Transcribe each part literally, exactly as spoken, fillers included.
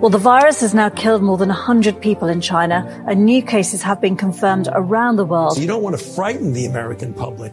Well, the virus has now killed more than one hundred people in China, and new cases have been confirmed around the world. So you don't want to frighten the American public.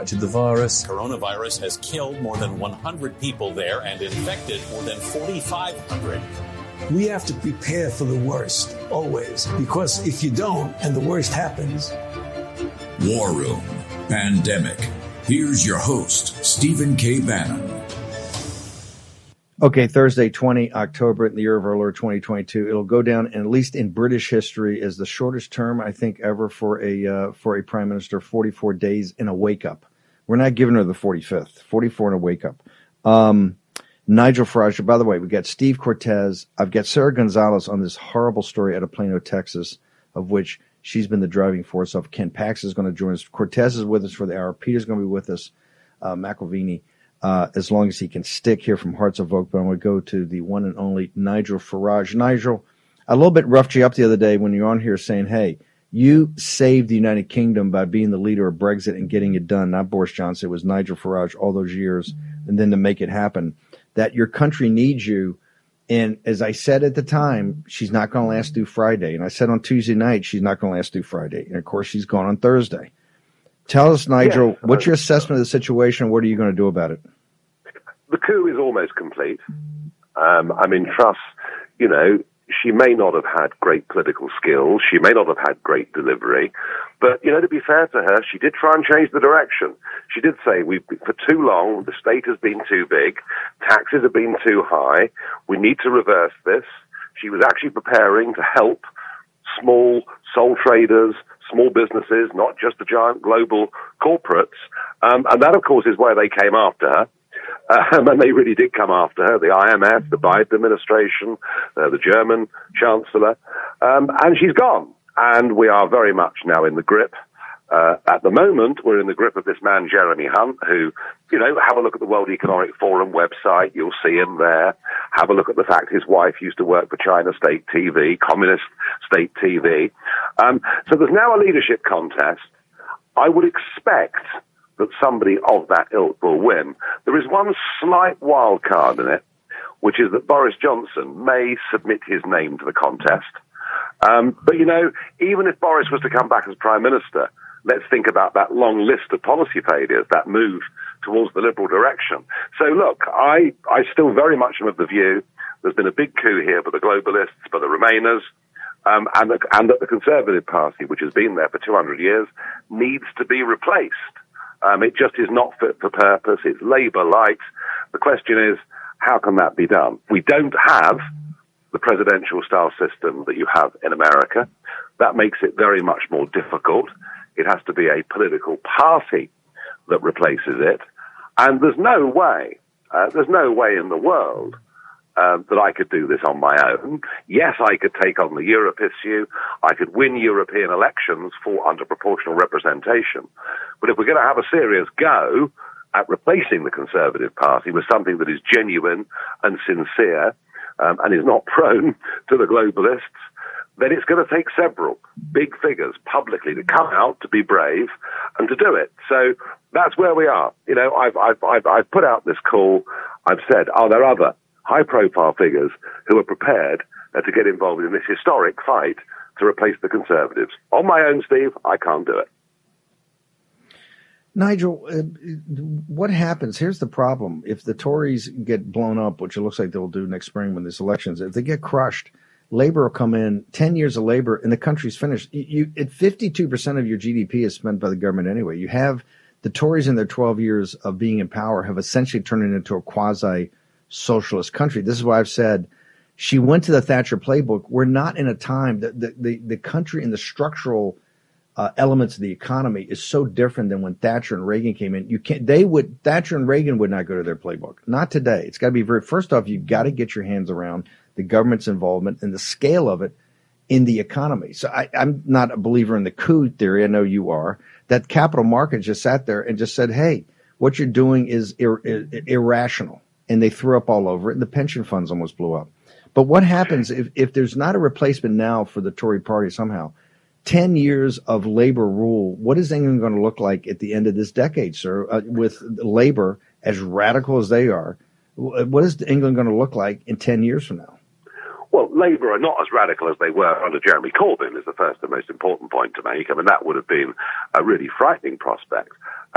the virus. Coronavirus has killed more than one hundred people there and infected more than four thousand five hundred. We have to prepare for the worst, always, because if you don't and the worst happens. War Room Pandemic. Here's your host, Stephen K. Bannon. Okay, Thursday, twentieth of October, the year of our Lord twenty twenty-two. It'll go down, at least in British history, as the shortest term, I think, ever for a uh, for a prime minister. forty-four days in a wake-up. We're not giving her the forty-fifth. forty-four in a wake-up. Um, Nigel Farage. By the way, we got Steve Cortez. I've got Sarah Gonzalez on this horrible story out of Plano, Texas, of which she's been the driving force of. Ken Paxton is going to join us. Cortez is with us for the hour. Peter's going to be with us. Uh, McElveeney. Uh, as long as he can stick here from Hearts of Oak. But I'm going to go to the one and only Nigel Farage. Nigel, a little bit roughed you up the other day when you were on here saying, hey, you saved the United Kingdom by being the leader of Brexit and getting it done. Not Boris Johnson. It was Nigel Farage all those years. And then to make it happen, that your country needs you. And as I said at the time, she's not going to last through Friday. And I said on Tuesday night, she's not going to last through Friday. And, of course, she's gone on Thursday. Tell us, Nigel, yes, what's your assessment of the situation? What are you going to do about it? The coup is almost complete. Um, I mean, Truss, you know, she may not have had great political skills. She may not have had great delivery. But, you know, to be fair to her, she did try and change the direction. She did say, "We've for too long, the state has been too big. Taxes have been too high. We need to reverse this." She was actually preparing to help small sole traders, small businesses, not just the giant global corporates. Um, and that, of course, is why they came after her. Um, and they really did come after her, the I M F, the Biden administration, uh, the German chancellor. Um, and she's gone. And we are very much now in the grip. Uh, at the moment, we're in the grip of this man, Jeremy Hunt, who, you know, have a look at the World Economic Forum website. You'll see him there. Have a look at the fact his wife used to work for China State T V, Communist State T V. Um, so there's now a leadership contest. I would expect that somebody of that ilk will win. There is one slight wild card in it, which is that Boris Johnson may submit his name to the contest. Um, but, you know, even if Boris was to come back as Prime Minister, let's think about that long list of policy failures, that move towards the liberal direction. So, look, I, I still very much am of the view there's been a big coup here by the globalists, by the Remainers, um, and, the, and that the Conservative Party, which has been there for two hundred years, needs to be replaced. Um, it just is not fit for purpose. It's Labour-light. The question is, how can that be done? We don't have the presidential-style system that you have in America. That makes it very much more difficult. It has to be a political party that replaces it. And there's no way, uh, there's no way in the world uh, that I could do this on my own. Yes, I could take on the Europe issue. I could win European elections for under proportional representation. But if we're going to have a serious go at replacing the Conservative Party with something that is genuine and sincere um, and is not prone to the globalists, then it's going to take several big figures publicly to come out, to be brave, and to do it. So that's where we are. You know, I've, I've, I've, I've put out this call. I've said, are there other high-profile figures who are prepared uh, to get involved in this historic fight to replace the Conservatives? On my own, Steve, I can't do it. Nigel, uh, what happens? Here's the problem. If the Tories get blown up, which it looks like they'll do next spring when there's elections, if they get crushed, Labor will come in, ten years of Labor, and the country's finished. You, at fifty-two percent of your G D P is spent by the government anyway. You have the Tories in their twelve years of being in power have essentially turned it into a quasi-socialist country. This is why I've said she went to the Thatcher playbook. We're not in a time that the, the, the country and the structural uh, elements of the economy is so different than when Thatcher and Reagan came in. You can't, they would, Thatcher and Reagan would not go to their playbook. Not today. It's got to be very, first off, you've got to get your hands around the the government's involvement, and the scale of it in the economy. So I, I'm not a believer in the coup theory. I know you are. That capital market just sat there and just said, hey, what you're doing is ir- ir- irrational. And they threw up all over it. And the pension funds almost blew up. But what happens if, if there's not a replacement now for the Tory party somehow? Ten years of labor rule. What is England going to look like at the end of this decade, sir, uh, with labor as radical as they are? What is England going to look like in ten years from now? Well, Labour are not as radical as they were under Jeremy Corbyn is the first and most important point to make. I mean, that would have been a really frightening prospect.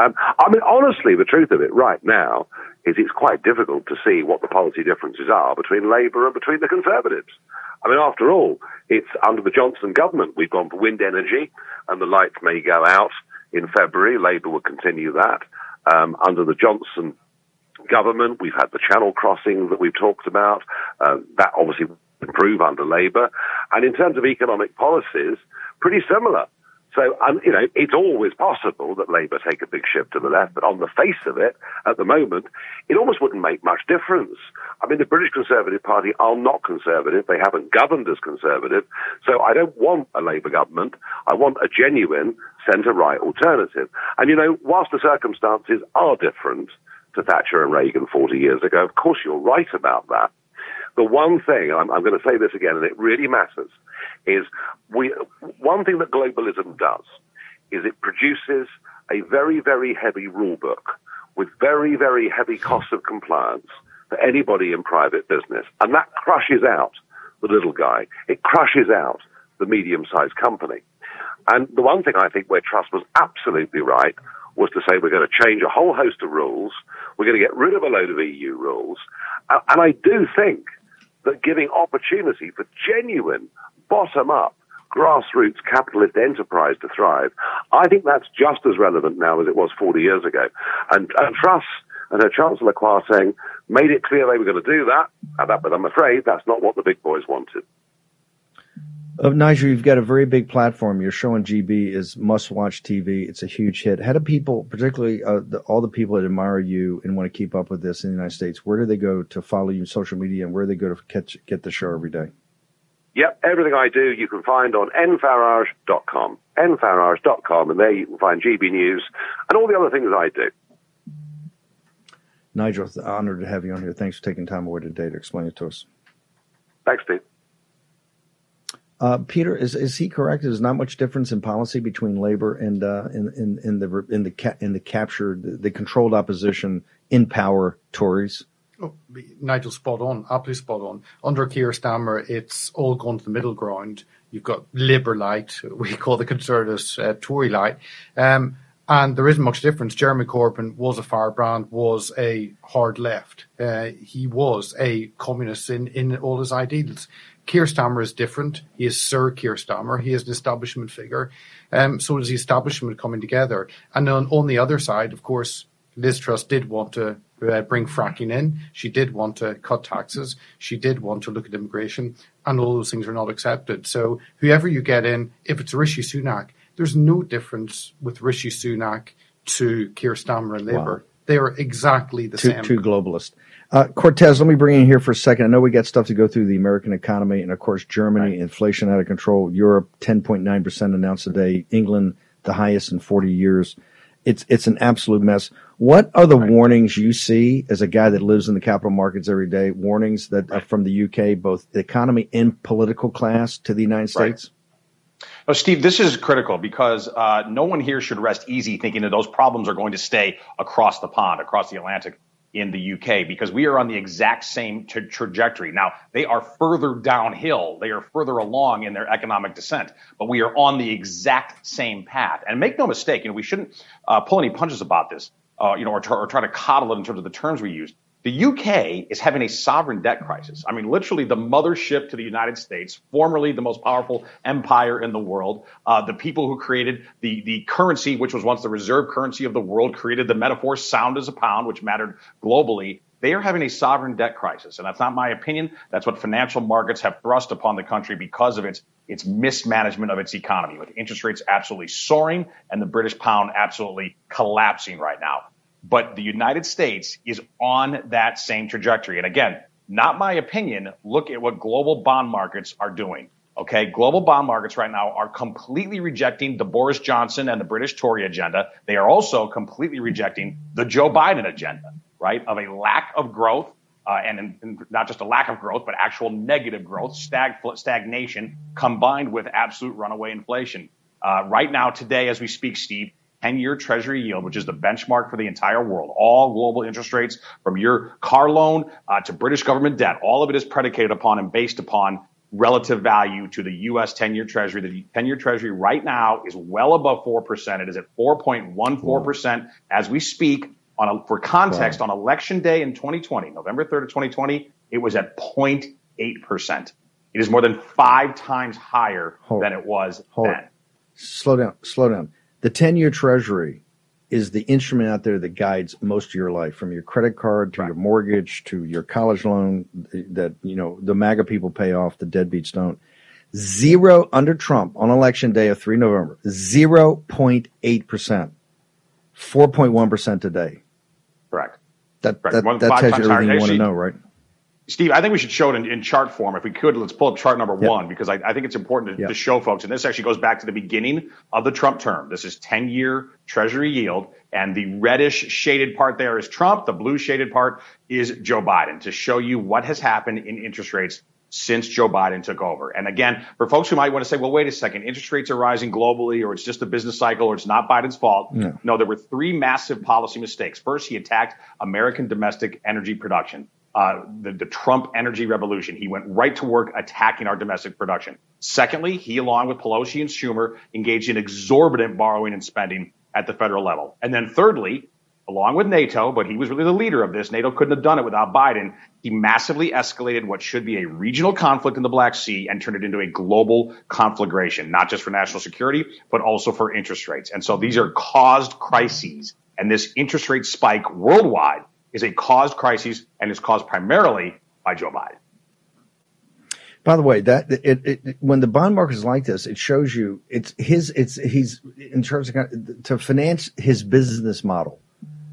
Um, I mean, honestly, the truth of it right now is it's quite difficult to see what the policy differences are between Labour and between the Conservatives. I mean, after all, it's under the Johnson government. We've gone for wind energy, and the lights may go out in February. Labour will continue that. Um, under the Johnson government, we've had the Channel crossing that we've talked about. Uh, that obviously improve under Labour. And in terms of economic policies, pretty similar. So, um, you know, it's always possible that Labour take a big shift to the left, but on the face of it, at the moment, it almost wouldn't make much difference. I mean, the British Conservative Party are not conservative. They haven't governed as conservative. So I don't want a Labour government. I want a genuine centre-right alternative. And, you know, whilst the circumstances are different to Thatcher and Reagan forty years ago, of course you're right about that. The one thing, and I'm, I'm going to say this again, and it really matters, is we. One thing that globalism does is it produces a very, very heavy rule book with very, very heavy costs of compliance for anybody in private business. And that crushes out the little guy. It crushes out the medium-sized company. And the one thing I think where Truss was absolutely right was to say we're going to change a whole host of rules, we're going to get rid of a load of E U rules, and I do think that giving opportunity for genuine bottom-up grassroots capitalist enterprise to thrive, I think that's just as relevant now as it was forty years ago. And, and Truss and her Chancellor Kwarteng made it clear they were going to do that, but I'm afraid that's not what the big boys wanted. Uh, Nigel, you've got a very big platform. Your show on G B is must-watch T V. It's a huge hit. How do people, particularly uh, the, all the people that admire you and want to keep up with this in the United States, where do they go to follow you on social media, and where do they go to catch, get the show every day? Yep, everything I do you can find on n farage dot com, n farage dot com, and there you can find G B News and all the other things I do. Nigel, it's an honor to have you on here. Thanks for taking time away today to explain it to us. Thanks, Steve. Uh, Peter, is, is he correct? There's not much difference in policy between Labour and uh, in, in, in the in the ca- in the captured, the, the controlled opposition in power Tories. Oh, Nigel, spot on, absolutely spot on. Under Keir Starmer, it's all gone to the middle ground. You've got Labour light, we call the Conservatives uh, Tory light, um, and there isn't much difference. Jeremy Corbyn was a firebrand, was a hard left. Uh, he was a communist in, in all his ideals. Keir Starmer is different. He is Sir Keir Starmer. He is an establishment figure. Um, so is the establishment coming together. And on, on the other side, of course, Liz Truss did want to uh, bring fracking in. She did want to cut taxes. She did want to look at immigration. And all those things are not accepted. So whoever you get in, if it's Rishi Sunak, there's no difference with Rishi Sunak to Keir Starmer and Labour. Wow. They are exactly the too, same. Too globalist. Uh, Cortez, let me bring you here for a second. I know we got stuff to go through the American economy and, of course, Germany, right. Inflation out of control. Europe, ten point nine percent announced today. England, the highest in forty years. It's it's an absolute mess. What are the right. warnings you see as a guy that lives in the capital markets every day, warnings that are from the U K, both the economy and political class, to the United States? Right. No, Steve, this is critical because uh, no one here should rest easy thinking that those problems are going to stay across the pond, across the Atlantic in the U K, because we are on the exact same t- trajectory. Now, they are further downhill. They are further along in their economic descent, but we are on the exact same path. And make no mistake, you know, we shouldn't uh, pull any punches about this, uh, you know, or, t- or try to coddle it in terms of the terms we use. The U K is having a sovereign debt crisis. I mean, literally the mothership to the United States, formerly the most powerful empire in the world, uh, the people who created the, the currency, which was once the reserve currency of the world, created the metaphor sound as a pound, which mattered globally. They are having a sovereign debt crisis. And that's not my opinion. That's what financial markets have thrust upon the country because of its its mismanagement of its economy, with interest rates absolutely soaring and the British pound absolutely collapsing right now. But the United States is on that same trajectory. And again, Not my opinion. Look at what global bond markets are doing. OK, global bond markets right now are completely rejecting the Boris Johnson and the British Tory agenda. They are also completely rejecting the Joe Biden agenda, right, of a lack of growth uh, and, and not just a lack of growth, but actual negative growth, stag, stagnation combined with absolute runaway inflation. Uh, right now, today, as we speak, Steve, ten year treasury yield, which is the benchmark for the entire world, all global interest rates from your car loan uh, to British government debt, all of it is predicated upon and based upon relative value to the U S ten year treasury. The ten year treasury right now is well above four percent. It is at four point one four percent as we speak. On a, for context, wow. on election day in twenty twenty, November third of twenty twenty, it was at zero point eight percent. It is more than five times higher hold, than it was hold. then. Slow down, slow down. The ten year treasury is the instrument out there that guides most of your life, from your credit card to right. your mortgage to your college loan that, you know, the MAGA people pay off, the deadbeats don't. Zero under Trump on election day of the third of November, zero point eight percent, four point one percent today. Correct. That, Correct. that, One, that tells you everything you want to know, right? Steve, I think we should show it in, in chart form. If we could, let's pull up chart number yep. one, because I, I think it's important to, yep. to show folks. And this actually goes back to the beginning of the Trump term. This is ten year Treasury yield. And the reddish shaded part there is Trump. The blue shaded part is Joe Biden, to show you what has happened in interest rates since Joe Biden took over. And again, for folks who might want to say, well, wait a second, interest rates are rising globally, or it's just a business cycle, or it's not Biden's fault. No, no there were three massive policy mistakes. First, he attacked American domestic energy production. Uh, the, the Trump energy revolution. He went right to work attacking our domestic production. Secondly, he, along with Pelosi and Schumer, engaged in exorbitant borrowing and spending at the federal level. And then thirdly, along with NATO, but he was really the leader of this, NATO couldn't have done it without Biden, he massively escalated what should be a regional conflict in the Black Sea and turned it into a global conflagration, not just for national security, but also for interest rates. And so these are caused crises. And this interest rate spike worldwide is a caused crisis, and is caused primarily by Joe Biden. By the way, that it, it, when the bond market is like this, it shows you it's his. It's he's in terms of to finance his business model.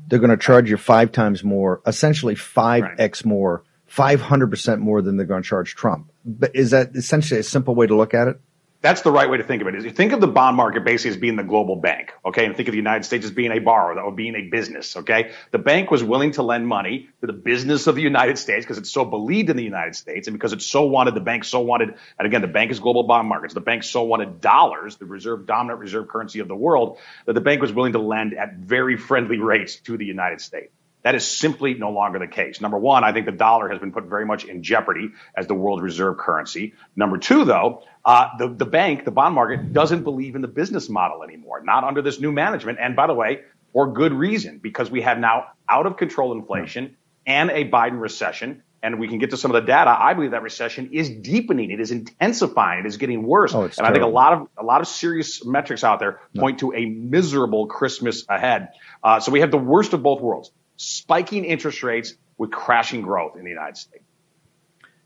They're going to charge you five times more, essentially five right. x more, five hundred percent more than they're going to charge Trump. But is that essentially a simple way to look at it? That's the right way to think of it. Is you think of the bond market basically as being the global bank, okay? And think of the United States as being a borrower, that would be in a business, okay? The bank was willing to lend money to the business of the United States because it's so believed in the United States and because it's so wanted, the bank so wanted, and again, the bank is global bond markets. The bank so wanted dollars, the reserve dominant reserve currency of the world, that the bank was willing to lend at very friendly rates to the United States. That is simply no longer the case. Number one, I think the dollar has been put very much in jeopardy as the world reserve currency. Number two, though, uh, the, the bank, the bond market, doesn't believe in the business model anymore, not under this new management. And by the way, for good reason, because we have now out of control inflation and a Biden recession. And we can get to some of the data. I believe that recession is deepening. It is intensifying. It is getting worse. Oh, and terrible. I think a lot of a lot of serious metrics out there point no. to a miserable Christmas ahead. Uh, so we have the worst of both worlds. Spiking interest rates with crashing growth in the United States.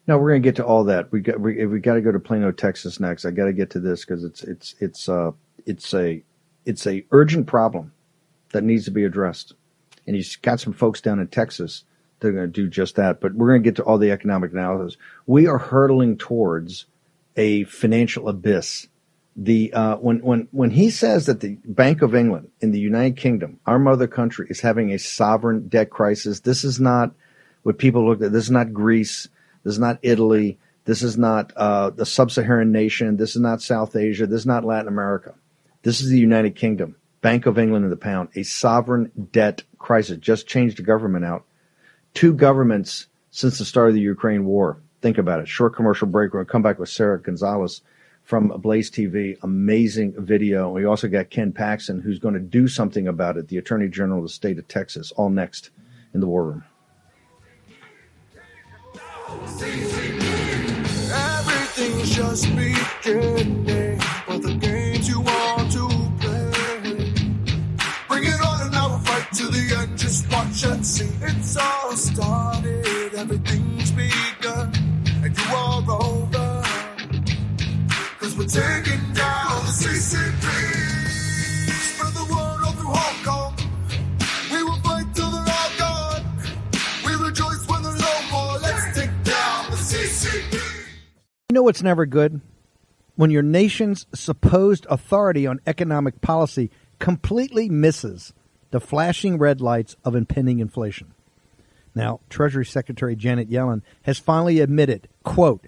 Now we're going to get to all that. We got we, we got to go to Plano, Texas next. I got to get to this because it's it's it's uh it's a it's a urgent problem that needs to be addressed. And you've got some folks down in Texas that are going to do just that. But we're going to get to all the economic analysis. We are hurtling towards a financial abyss. The uh, when when when he says that the Bank of England in the United Kingdom, our mother country, is having a sovereign debt crisis, this is not what people look at. This is not Greece. This is not Italy. This is not uh, the sub-Saharan nation. This is not South Asia. This is not Latin America. This is the United Kingdom, Bank of England and the pound, a sovereign debt crisis. Just changed the government out. Two governments since the start of the Ukraine war. Think about it. Short commercial break. We're going to come back with Sarah Gonzalez from Blaze T V, amazing video. We also got Ken Paxton, who's going to do something about it, the Attorney General of the state of Texas, all next in the War Room. Everything's just beginning, but the games you want to play, bring it on and I'll fight to the end, just watch and see. It's all started, everything's begun, and you are over. We're taking down the C C P. Spread the word all through Hong Kong. We will fight till they're all gone. We rejoice when they're no more. Let's take You know what's never good? When your nation's supposed authority on economic policy completely misses the flashing red lights of impending inflation. Now, Treasury Secretary Janet Yellen has finally admitted, quote,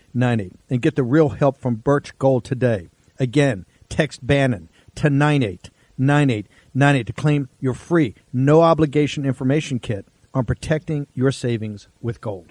nine eight and get the real help from Birch Gold today. Again, text Bannon to nine eight nine eight nine eight to claim your free, no-obligation information kit on protecting your savings with gold.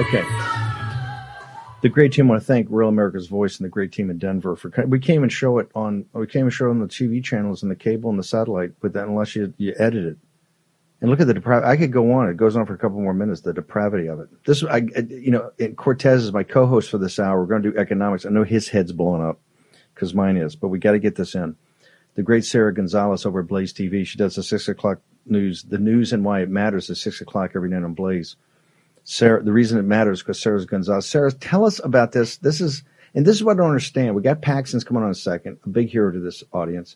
Okay. The great team, I want to thank Real America's Voice and the great team in Denver for we came and show it on we came and show it on the T V channels and the cable and the satellite, but then unless you, you edit it. And look at the depravity. I could go on. It goes on for a couple more minutes, the depravity of it. This, I, you know, and Cortez is my co-host for this hour. We're going to do economics. I know his head's blown up because mine is, but we got to get this in. The great Sarah Gonzalez over at Blaze T V. She does the six o'clock news. The news and why it matters is six o'clock every night on Blaze. Sarah, the reason it matters is because Sarah Gonzalez. Sarah, tell us about this. This is, and this is what I don't understand. We got Paxton's coming on in a second, a big hero to this audience.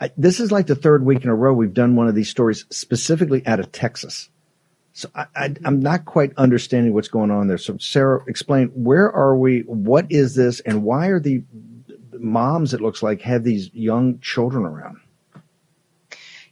I, this is like the third week in a row we've done one of these stories specifically out of Texas. So I, I, I'm not quite understanding what's going on there. So Sarah, explain, where are we? What is this? And why are the moms, it looks like, have these young children around?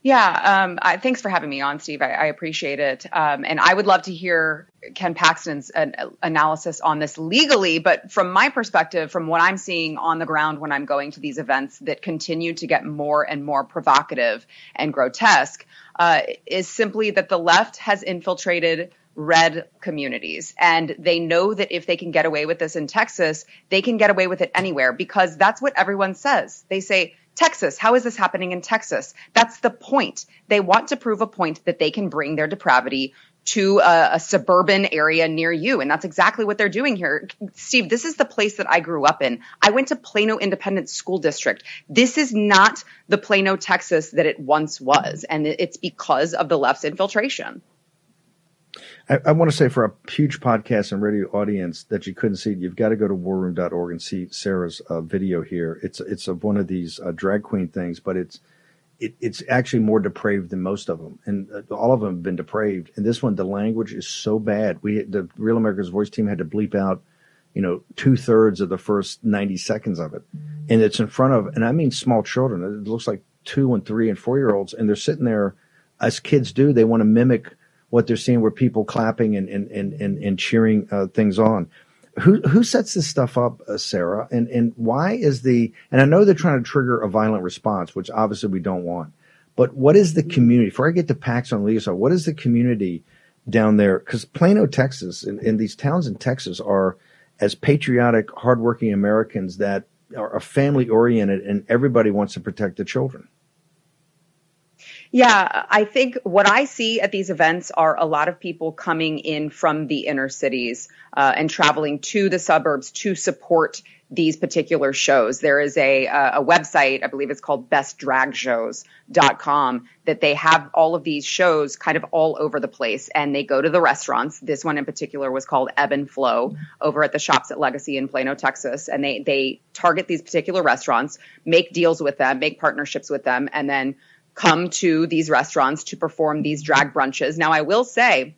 Yeah, um, I, thanks for having me on, Steve. I, I appreciate it. Um, and I would love to hear Ken Paxton's an, uh, analysis on this legally. But from my perspective, from what I'm seeing on the ground when I'm going to these events that continue to get more and more provocative and grotesque, uh, is simply that the left has infiltrated red communities. And they know that if they can get away with this in Texas, they can get away with it anywhere, because that's what everyone says. They say, Texas, how is this happening in Texas? That's the point. They want to prove a point that they can bring their depravity to a, a suburban area near you. And that's exactly what they're doing here. Steve, this is the place that I grew up in. I went to Plano Independent School District. This is not the Plano, Texas that it once was. And it's because of the left's infiltration. I, I want to say for a huge podcast and radio audience that you couldn't see, you've got to go to war room dot org and see Sarah's uh, video here. It's it's of one of these uh, drag queen things, but it's it, it's actually more depraved than most of them, and uh, all of them have been depraved. And this one, the language is so bad. We the Real America's Voice team had to bleep out, you know, two thirds of the first ninety seconds of it, and it's in front of, and I mean small children. It looks like two and three and four year olds, and they're sitting there, as kids do. They want to mimic what they're seeing, where people clapping and and and and, and cheering uh, things on. Who who sets this stuff up, uh, Sarah? And and why is the? And I know they're trying to trigger a violent response, which obviously we don't want. But what is the community? Before I get to Paxton Lisa, what is the community down there? Because Plano, Texas, and, and these towns in Texas are as patriotic, hardworking Americans that are family oriented, and everybody wants to protect the children. Yeah, I think what I see at these events are a lot of people coming in from the inner cities uh, and traveling to the suburbs to support these particular shows. There is a, uh, a website, I believe it's called best drag shows dot com, that they have all of these shows kind of all over the place, and they go to the restaurants. This one in particular was called Ebb and Flow over at the Shops at Legacy in Plano, Texas. And they, they target these particular restaurants, make deals with them, make partnerships with them, and then come to these restaurants to perform these drag brunches. Now, I will say,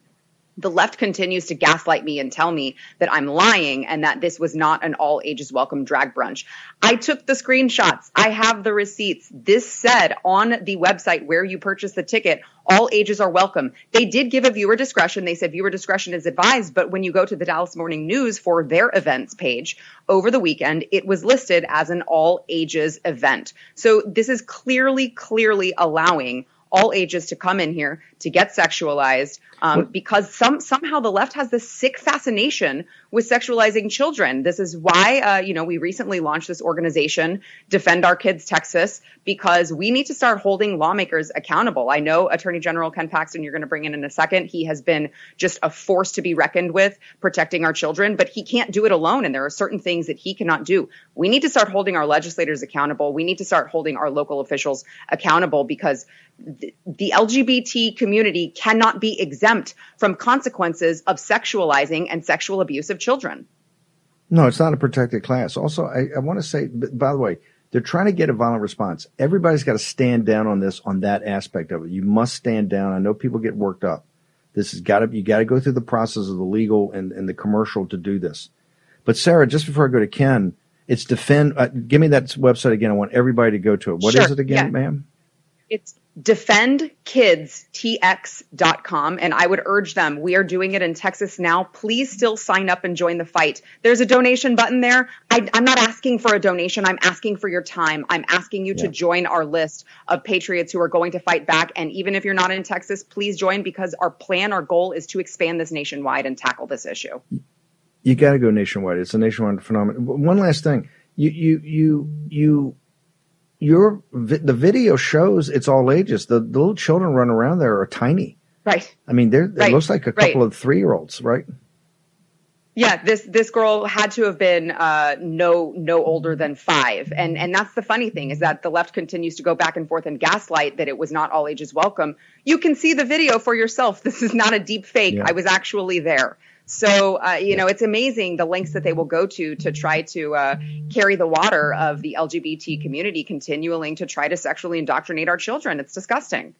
the left continues to gaslight me and tell me that I'm lying and that this was not an all ages welcome drag brunch. I took the screenshots. I have the receipts. This said on the website where you purchase the ticket, all ages are welcome. They did give a viewer discretion. They said viewer discretion is advised. But when you go to the Dallas Morning News for their events page over the weekend, it was listed as an all ages event. So this is clearly, clearly allowing all ages to come in here to get sexualized um, because some somehow the left has this sick fascination with sexualizing children. This is why, uh, you know, we recently launched this organization, Defend Our Kids Texas, because we need to start holding lawmakers accountable. I know Attorney General Ken Paxton, you're going to bring in in a second. He has been just a force to be reckoned with protecting our children, but he can't do it alone. And there are certain things that he cannot do. We need to start holding our legislators accountable. We need to start holding our local officials accountable because the L G B T community cannot be exempt from consequences of sexualizing and sexual abuse of children. No, it's not a protected class. Also, I, I want to say, by the way, they're trying to get a violent response. Everybody's got to stand down on this, on that aspect of it. You must stand down. I know people get worked up. This has got to, you got to go through the process of the legal and, and the commercial to do this. But Sarah, just before I go to Ken, it's defend. Uh, give me that website again. I want everybody to go to it. What sure. is it again, yeah. ma'am? It's defend kids t x dot com. And I would urge them, we are doing it in Texas now. Please still sign up and join the fight. There's a donation button there. I, I'm not asking for a donation. I'm asking for your time. I'm asking you yeah. to join our list of patriots who are going to fight back. And even if you're not in Texas, please join because our plan, our goal is to expand this nationwide and tackle this issue. You got to go nationwide. It's a nationwide phenomenon. One last thing. You, you, you, you, Your the video shows it's all ages. The, the little children running around there are tiny. Right. I mean, they're, right. it looks like a couple right. of three-year-olds, right? Yeah, this this girl had to have been uh, no no older than five. And and that's the funny thing is that the left continues to go back and forth and gaslight that it was not all ages welcome. You can see the video for yourself. This is not a deep fake. Yeah. I was actually there. So, uh, you know, it's amazing the lengths that they will go to to try to uh, carry the water of the L G B T community continuing to try to sexually indoctrinate our children. It's disgusting.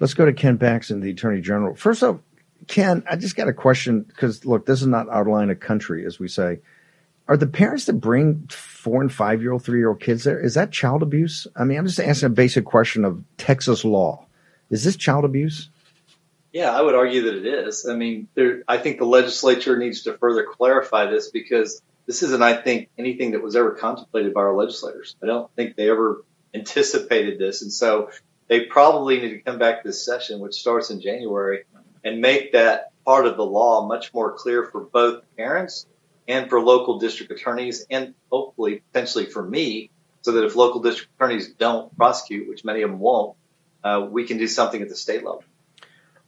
Let's go to Ken Paxton, the Attorney General. First off, Ken, I just got a question because, look, this is not our line of country, as we say. Are the parents that bring four- and five-year-old, three-year-old kids there, is that child abuse? I mean, I'm just asking a basic question of Texas law. Is this child abuse? Yeah, I would argue that it is. I mean, there, I think the legislature needs to further clarify this because this isn't, I think, anything that was ever contemplated by our legislators. I don't think they ever anticipated this. And so they probably need to come back to this session, which starts in January, and make that part of the law much more clear for both parents and for local district attorneys and hopefully potentially for me so that if local district attorneys don't prosecute, which many of them won't, uh, we can do something at the state level.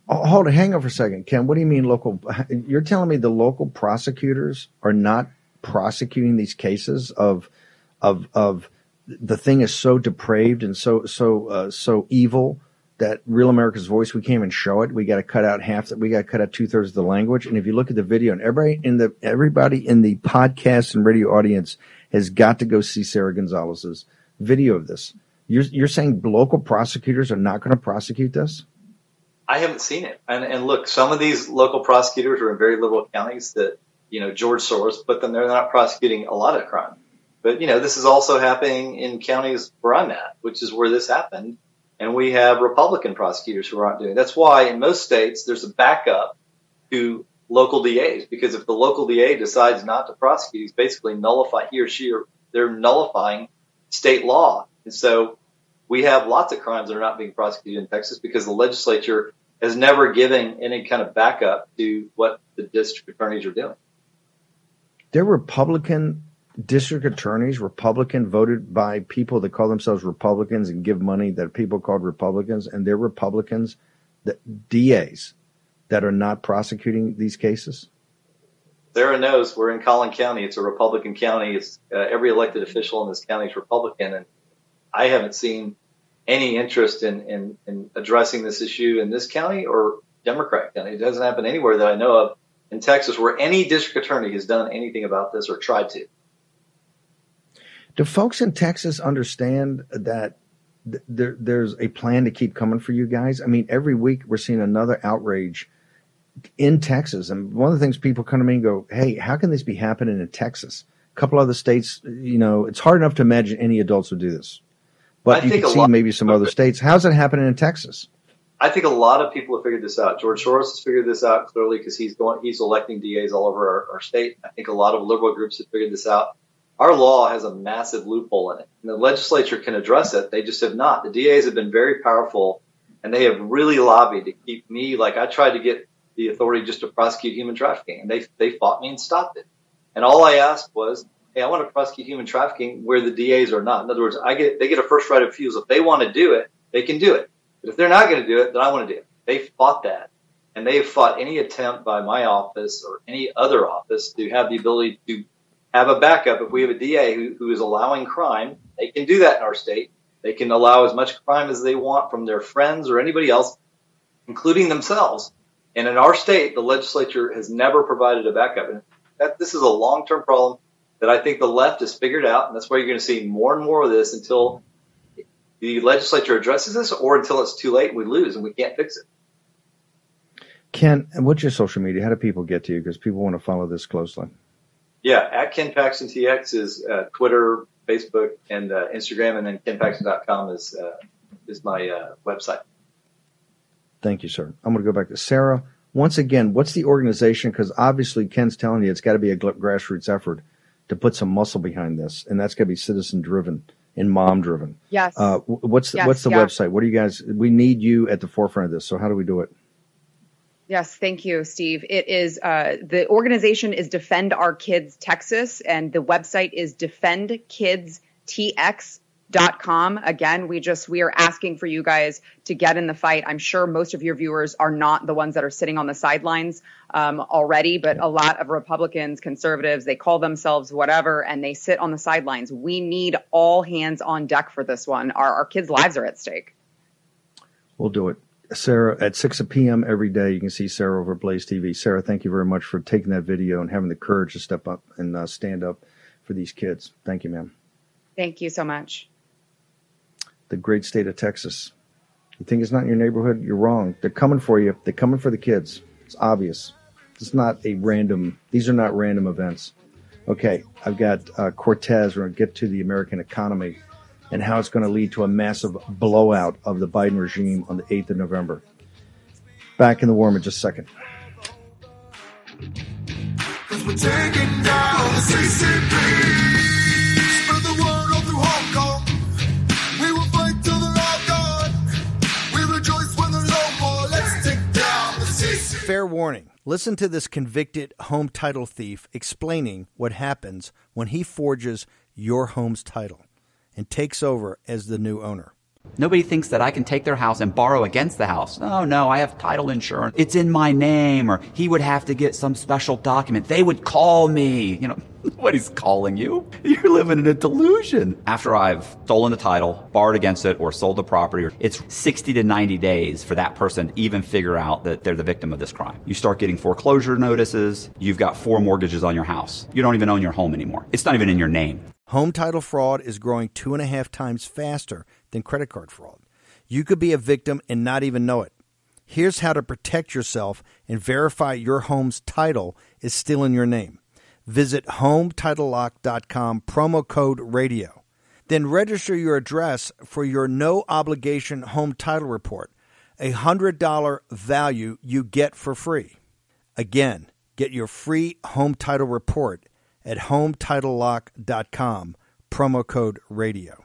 Hold on, hang on for a second, Ken. What do you mean local? You're telling me the local prosecutors are not prosecuting these cases of, of, of the thing is so depraved and so, so, uh, so evil that Real America's Voice, we can't even show it. We got to cut out half that. We got to cut out two thirds of the language. And if you look at the video and everybody in the, everybody in the podcast and radio audience has got to go see Sarah Gonzalez's video of this. You're, you're saying local prosecutors are not going to prosecute this? I haven't seen it. And, and look, some of these local prosecutors are in very liberal counties that, you know, George Soros put them there. They're not prosecuting a lot of crime. But, you know, this is also happening in counties where I'm at, which is where this happened. And we have Republican prosecutors who aren't doing it. That's why in most states there's a backup to local D As, because if the local D A decides not to prosecute, he's basically nullifying, he or she, or they're nullifying state law. And so we have lots of crimes that are not being prosecuted in Texas because the legislature has never given any kind of backup to what the district attorneys are doing. They're Republican district attorneys, Republican, voted by people that call themselves Republicans and give money that people called Republicans, and they're Republicans, the D As that are not prosecuting these cases? Sarah knows we're in Collin County. It's a Republican county. It's uh, every elected official in this county is Republican, and I haven't seen any interest in, in, in addressing this issue in this county or Democrat county. It doesn't happen anywhere that I know of in Texas where any district attorney has done anything about this or tried to. Do folks in Texas understand that th- there, there's a plan to keep coming for you guys? I mean, every week we're seeing another outrage in Texas. And one of the things people come to me and go, hey, how can this be happening in Texas? A couple other states, you know, it's hard enough to imagine any adults would do this. But I you can see maybe some other states. How's it happening in Texas? I think a lot of people have figured this out. George Soros has figured this out clearly because he's going, he's electing D As all over our, our state. I think a lot of liberal groups have figured this out. Our law has a massive loophole in it, and the legislature can address it. They just have not. The D As have been very powerful, and they have really lobbied to keep me. Like, I tried to get the authority just to prosecute human trafficking, and they they fought me and stopped it. And all I asked was, hey, I want to prosecute human trafficking where the D As are not. In other words, I get they get a first right of refusal. If they want to do it, they can do it. But if they're not going to do it, then I want to do it. They fought that, and they have fought any attempt by my office or any other office to have the ability to have a backup. If we have a D A who, who is allowing crime, they can do that in our state. They can allow as much crime as they want from their friends or anybody else, including themselves. And in our state, the legislature has never provided a backup. And that this is a long-term problem that I think the left has figured out, and that's why you're going to see more and more of this until the legislature addresses this or until it's too late and we lose and we can't fix it. Ken, what's your social media? How do people get to you? Because people want to follow this closely. Yeah, at Ken Paxton T X is uh, Twitter, Facebook, and uh, Instagram, and then ken paxton dot com is uh, is my uh, website. Thank you, sir. I'm going to go back to Sarah. Once again, what's the organization? Because obviously Ken's telling you it's got to be a grassroots effort to put some muscle behind this, and that's got to be citizen-driven and mom-driven. Yes. Uh, what's the, yes, what's the yeah. website? What do you guys – we need you at the forefront of this, so how do we do it? Yes, thank you, Steve. It is uh, the organization is Defend Our Kids Texas, and the website is defend kids t x dot com. Again, we just we are asking for you guys to get in the fight. I'm sure most of your viewers are not the ones that are sitting on the sidelines um, already, but a lot of Republicans, conservatives, they call themselves whatever, and they sit on the sidelines. We need all hands on deck for this one. Our, our kids' lives are at stake. We'll do it. Sarah, at six p.m. every day, you can see Sarah over Blaze T V. Sarah, thank you very much for taking that video and having the courage to step up and uh, stand up for these kids. Thank you, ma'am. Thank you so much. The great state of Texas. You think it's not in your neighborhood? You're wrong. They're coming for you. They're coming for the kids. It's obvious. It's not a random. These are not random events. Okay, I've got uh, Cortez. We're going to get to the American economy and how it's going to lead to a massive blowout of the Biden regime on the eighth of November. Back in the warm in just a second. Because we're taking down the C C P. Spread the word all through Hong Kong. We will fight till they're all gone. We rejoice when there's no more. Let's take down the C C P. Fair warning. Listen to this convicted home title thief explaining what happens when he forges your home's title and takes over as the new owner. Nobody thinks that I can take their house and borrow against the house. No, no, I have title insurance. It's in my name, or he would have to get some special document. They would call me. You know, nobody's calling you. You're living in a delusion. After I've stolen the title, borrowed against it, or sold the property, it's sixty to ninety days for that person to even figure out that they're the victim of this crime. You start getting foreclosure notices. You've got four mortgages on your house. You don't even own your home anymore. It's not even in your name. Home title fraud is growing two and a half times faster than credit card fraud. You could be a victim and not even know it. Here's how to protect yourself and verify your home's title is still in your name. Visit home title lock dot com, promo code radio. Then register your address for your no-obligation home title report, a one hundred dollars value you get for free. Again, get your free home title report at home title lock dot com, promo code radio.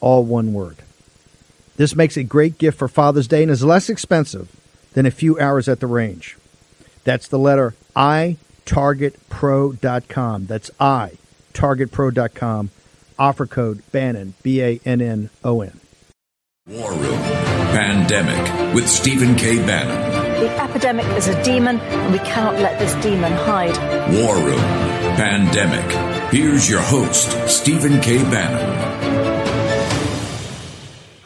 all one word. This makes a great gift for Father's Day and is less expensive than a few hours at the range. That's the letter i target pro dot com. That's i target pro dot com. Offer code Bannon, B A N N O N. War Room Pandemic with Stephen K. Bannon. The epidemic is a demon, and we cannot let this demon hide. War Room Pandemic. Here's your host, Stephen K. Bannon.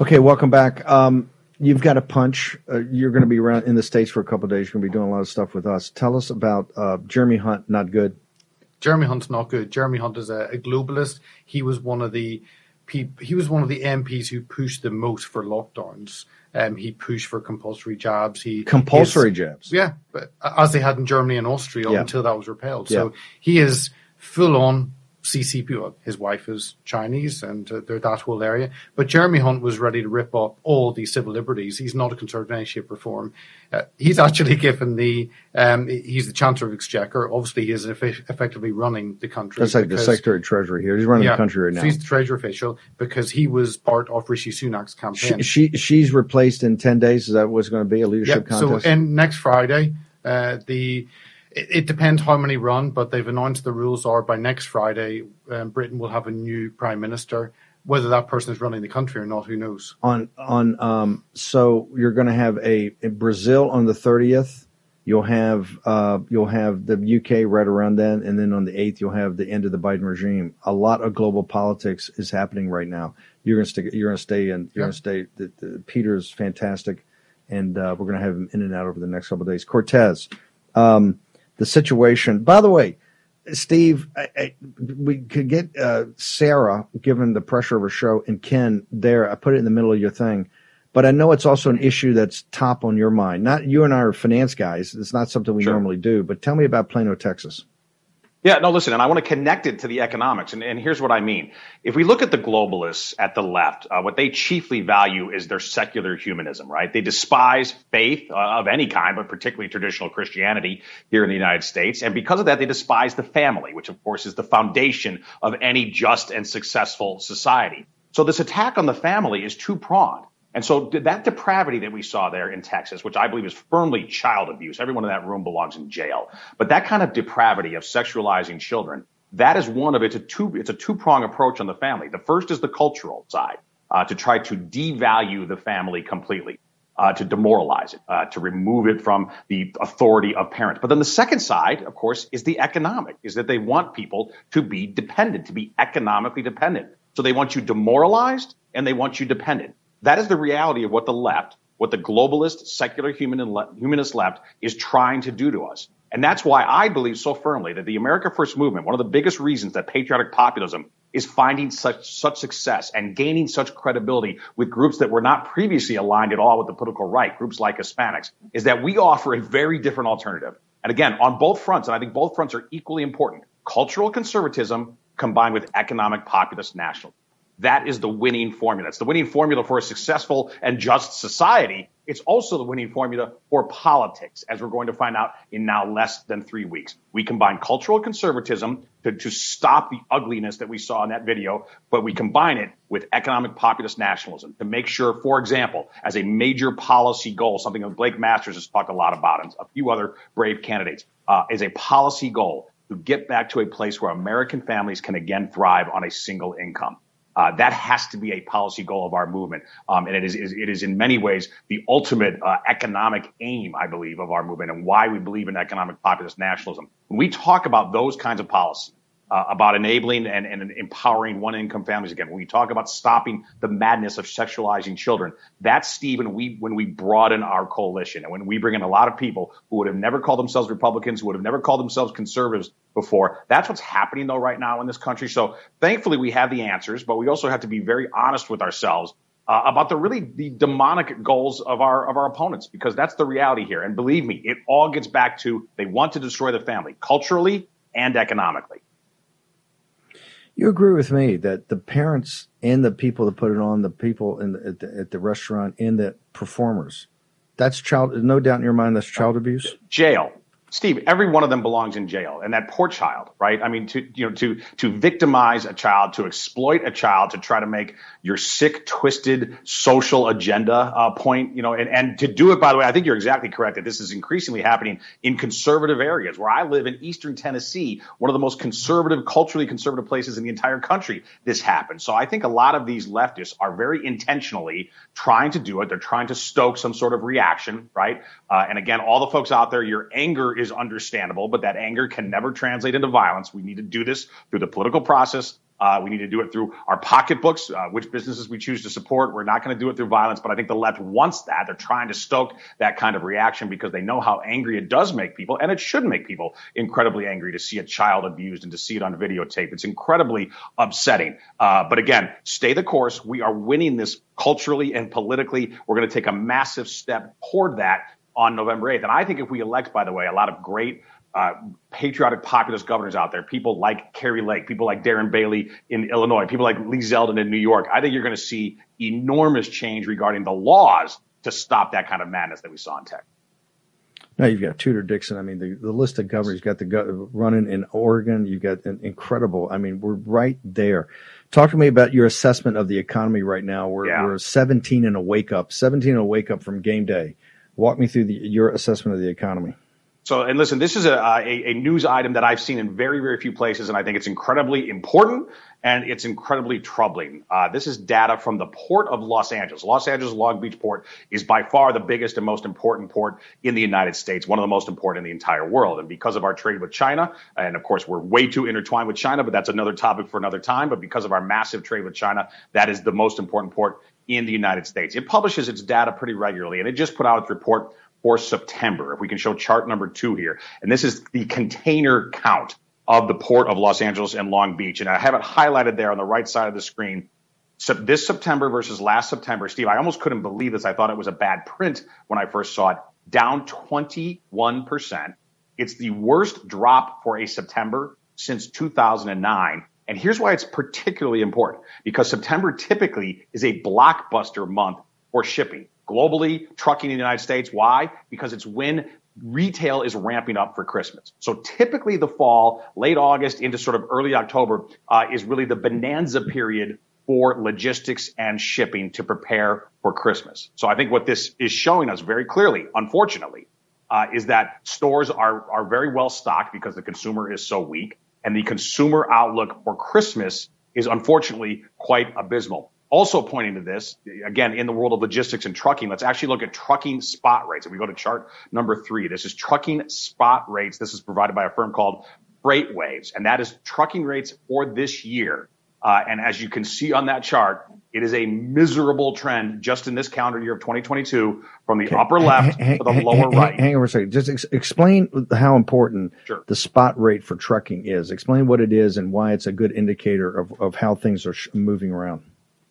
Okay, welcome back. Um, you've got a punch. Uh, you're going to be around in the States for a couple of days. You're going to be doing a lot of stuff with us. Tell us about uh, Jeremy Hunt, not good. Jeremy Hunt's not good. Jeremy Hunt is a, a globalist. He was one of the peop- he was one of the M Ps who pushed the most for lockdowns. Um, he pushed for compulsory jabs. He compulsory is, jabs, yeah, but as they had in Germany and Austria yeah. until that was repealed. Yeah. So he is full on C C P. His wife is Chinese, and uh, they're that whole area. But Jeremy Hunt was ready to rip up all these civil liberties. He's not a conservative in any shape or form. Uh, he's actually given the um, he's the Chancellor of Exchequer. Obviously, he is eff- effectively running the country. That's like because, the Secretary of Treasury here. He's running yeah, the country right now. He's the Treasury official because he was part of Rishi Sunak's campaign. She, she she's replaced in ten days. Is that what's going to be a leadership yeah, contest? So, and next Friday, uh, the. It depends how many run, but they've announced the rules are by next Friday, um, Britain will have a new prime minister. Whether that person is running the country or not, who knows? On on um, so you're going to have a Brazil on the thirtieth. You'll have uh, you'll have the U K right around then, and then on the eighth you'll have the end of the Biden regime. A lot of global politics is happening right now. You're going to stay. You're going to stay in. You're yeah. going to stay. The, the, Peter's fantastic, and uh, we're going to have him in and out over the next couple of days. Cortez. Um, The situation. By the way, Steve, I, I, we could get uh, Sarah, given the pressure of her show, and Ken there. I put it in the middle of your thing, but I know it's also an issue that's top on your mind. Not you and I are finance guys. It's not something we sure. normally do. But tell me about Plano, Texas. Yeah, no, listen, and I want to connect it to the economics. And, and here's what I mean. If we look at the globalists at the left, uh, what they chiefly value is their secular humanism, right? They despise faith uh, of any kind, but particularly traditional Christianity here in the United States. And because of that, they despise the family, which, of course, is the foundation of any just and successful society. So this attack on the family is two-pronged. And so that depravity that we saw there in Texas, which I believe is firmly child abuse, everyone in that room belongs in jail. But that kind of depravity of sexualizing children, that is one of it's a two it's a two-prong approach on the family. The first is the cultural side, uh, to try to devalue the family completely, uh, to demoralize it, uh, to remove it from the authority of parents. But then the second side, of course, is the economic, is that they want people to be dependent, to be economically dependent. So they want you demoralized and they want you dependent. That is the reality of what the left, what the globalist, secular human and le- humanist left is trying to do to us. And that's why I believe so firmly that the America First movement, one of the biggest reasons that patriotic populism is finding such such success and gaining such credibility with groups that were not previously aligned at all with the political right, groups like Hispanics, is that we offer a very different alternative. And again, on both fronts, and I think both fronts are equally important, cultural conservatism combined with economic populist nationalism. That is the winning formula. It's the winning formula for a successful and just society. It's also the winning formula for politics, as we're going to find out in now less than three weeks. We combine cultural conservatism to, to stop the ugliness that we saw in that video, but we combine it with economic populist nationalism to make sure, for example, as a major policy goal, something that Blake Masters has talked a lot about and a few other brave candidates, uh, is a policy goal to get back to a place where American families can again thrive on a single income. Uh, that has to be a policy goal of our movement. Um, and it is, is it is in many ways the ultimate uh, economic aim, I believe, of our movement and why we believe in economic populist nationalism. When we talk about those kinds of policies, uh, about enabling and, and empowering one-income families again. When we talk about stopping the madness of sexualizing children, that's Steve when we, when we broaden our coalition and when we bring in a lot of people who would have never called themselves Republicans, who would have never called themselves conservatives before. That's what's happening, though, right now in this country. So thankfully, we have the answers, but we also have to be very honest with ourselves Uh, about the really the demonic goals of our of our opponents, because that's the reality here. And believe me, it all gets back to they want to destroy the family culturally and economically. You agree with me that the parents and the people that put it on, the people in the, at, the, at the restaurant and the performers, that's child, no doubt in your mind, that's child abuse? Jail. Steve, every one of them belongs in jail. And that poor child, right? I mean, to, you know, to, to victimize a child, to exploit a child, to try to make your sick, twisted social agenda uh, point, you know, and, and to do it, by the way, I think you're exactly correct that this is increasingly happening in conservative areas. Where I live in Eastern Tennessee, one of the most conservative, culturally conservative places in the entire country, this happens. So I think a lot of these leftists are very intentionally trying to do it. They're trying to stoke some sort of reaction, right? Uh, and again, all the folks out there, your anger is understandable, but that anger can never translate into violence. We need to do this through the political process. Uh, we need to do it through our pocketbooks, uh, which businesses we choose to support. We're not going to do it through violence, but I think the left wants that. They're trying to stoke that kind of reaction because they know how angry it does make people, and it should make people incredibly angry to see a child abused and to see it on videotape. It's incredibly upsetting. Uh, but again, stay the course. We are winning this culturally and politically. We're going to take a massive step toward that on November eighth. And I think if we elect, by the way, a lot of great uh, patriotic populist governors out there, people like Kerry Lake, people like Darren Bailey in Illinois, people like Lee Zeldin in New York, I think you're going to see enormous change regarding the laws to stop that kind of madness that we saw in Texas. Now you've got Tudor Dixon. I mean, the, the list of governors, you've got the go- running in Oregon. You've got an incredible. I mean, we're right there. Talk to me about your assessment of the economy right now. We're, yeah. we're seventeen in a wake up, seventeen in a wake up from game day. Walk me through the, your assessment of the economy. So, and listen, this is a, a, a news item that I've seen in very, very few places, and I think it's incredibly important and it's incredibly troubling. Uh, this is data from the port of Los Angeles. Los Angeles Long Beach Port is by far the biggest and most important port in the United States, one of the most important in the entire world. And because of our trade with China, and of course, we're way too intertwined with China, but that's another topic for another time. But because of our massive trade with China, that is the most important port in the United States. It publishes its data pretty regularly, and it just put out its report for September. If we can show chart number two here, and this is the container count of the port of Los Angeles and Long Beach. And I have it highlighted there on the right side of the screen. So this September versus last September, Steve, I almost couldn't believe this. I thought it was a bad print when I first saw it, down twenty-one percent. It's the worst drop for a September since two thousand nine. And here's why it's particularly important, because September typically is a blockbuster month for shipping globally, trucking in the United States. Why? Because it's when retail is ramping up for Christmas. So typically the fall, late August into sort of early October uh, is really the bonanza period for logistics and shipping to prepare for Christmas. So I think what this is showing us very clearly, unfortunately, uh, is that stores are, are very well stocked because the consumer is so weak. And the consumer outlook for Christmas is unfortunately quite abysmal. Also pointing to this, again, in the world of logistics and trucking, let's actually look at trucking spot rates. If we go to chart number three, this is trucking spot rates. This is provided by a firm called FreightWaves, and that is trucking rates for this year. Uh, and as you can see on that chart, it is a miserable trend just in this calendar year of twenty twenty-two from the okay. upper left hang, to the hang, lower hang, right. Hang on a second. Just ex- explain how important sure. the spot rate for trucking is. Explain what it is and why it's a good indicator of, of how things are sh- moving around.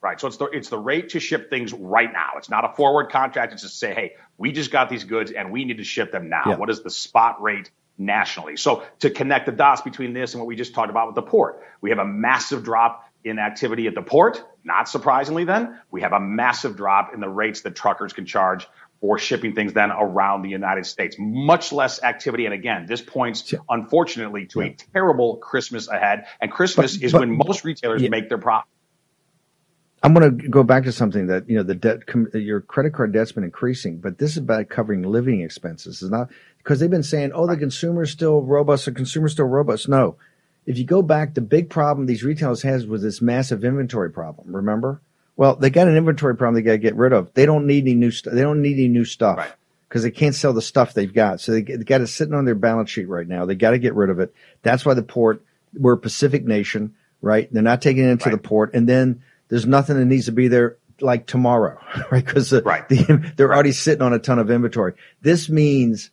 Right. So it's the, it's the rate to ship things right now. It's not a forward contract. It's just to say, hey, we just got these goods and we need to ship them now. Yeah. What is the spot rate nationally? So to connect the dots between this and what we just talked about with the port, we have a massive drop in activity at the port. Not surprisingly, then, we have a massive drop in the rates that truckers can charge for shipping things then around the United States. Much less activity. And again, this points, yeah. unfortunately, to yeah. a terrible Christmas ahead. And Christmas but, is but, when most retailers yeah. make their profit. I'm going to go back to something that, you know, the debt, your credit card debt's been increasing, but this is about covering living expenses. It's not because they've been saying, oh, the consumer's still robust, the consumer's still robust. No. If you go back, the big problem these retailers has was this massive inventory problem. Remember? Well, they got an inventory problem they got to get rid of. They don't need any new stuff. They don't need any new stuff because right. they can't sell the stuff they've got. So they, they got it sitting on their balance sheet right now. They got to get rid of it. That's why the port we're a Pacific nation, right? They're not taking it into right. the port. And then there's nothing that needs to be there like tomorrow, right? Because the, right. the, they're right. already sitting on a ton of inventory. This means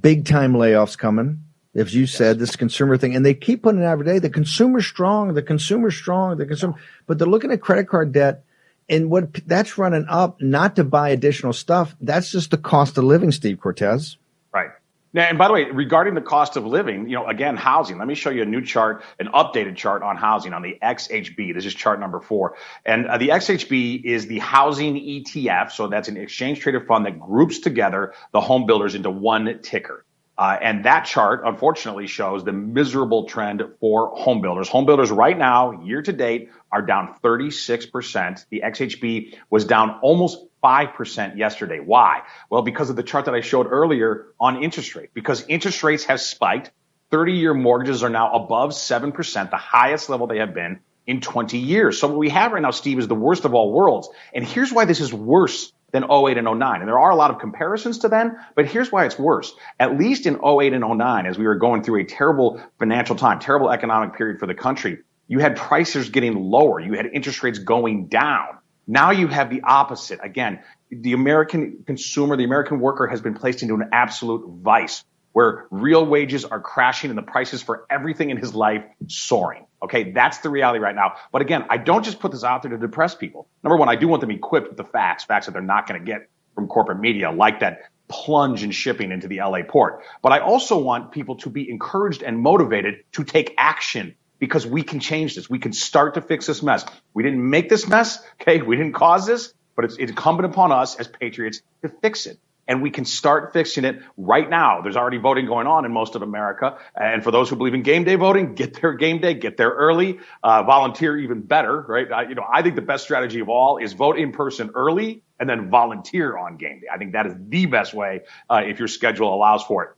big time layoffs coming. As you said, yes. this consumer thing, and they keep putting it out every day. The consumer's strong, the consumer's strong, the consumer, but they're looking at credit card debt, and what that's running up not to buy additional stuff. That's just the cost of living, Steve Cortez. Right. Now, and by the way, regarding the cost of living, you know, again, housing, let me show you a new chart, an updated chart on housing on the X H B. This is chart number four. And uh, the X H B is the housing E T F. So that's an exchange traded fund that groups together the home builders into one ticker. Uh, and that chart, unfortunately, shows the miserable trend for home builders. Home builders right now, year to date, are down thirty-six percent. The X H B was down almost five percent yesterday. Why? Well, because of the chart that I showed earlier on interest rate, because interest rates have spiked. thirty-year mortgages are now above seven percent, the highest level they have been in twenty years. So what we have right now, Steve, is the worst of all worlds. And here's why this is worse than oh eight and oh nine. And there are a lot of comparisons to then, but here's why it's worse. At least in oh eight and oh nine, as we were going through a terrible financial time, terrible economic period for the country, you had prices getting lower. You had interest rates going down. Now you have the opposite. Again, the American consumer, the American worker has been placed into an absolute vice where real wages are crashing and the prices for everything in his life soaring. Okay, that's the reality right now. But again, I don't just put this out there to depress people. Number one, I do want them equipped with the facts, facts that they're not going to get from corporate media, like that plunge in shipping into the L A port. But I also want people to be encouraged and motivated to take action, because we can change this. We can start to fix this mess. We didn't make this mess, okay? We didn't cause this, but it's incumbent upon us as patriots to fix it. And we can start fixing it right now. There's already voting going on in most of America. And for those who believe in game day voting, get there game day, get there early, uh, volunteer even better, right? I, you know, I think the best strategy of all is vote in person early and then volunteer on game day. I think that is the best way, uh, if your schedule allows for it,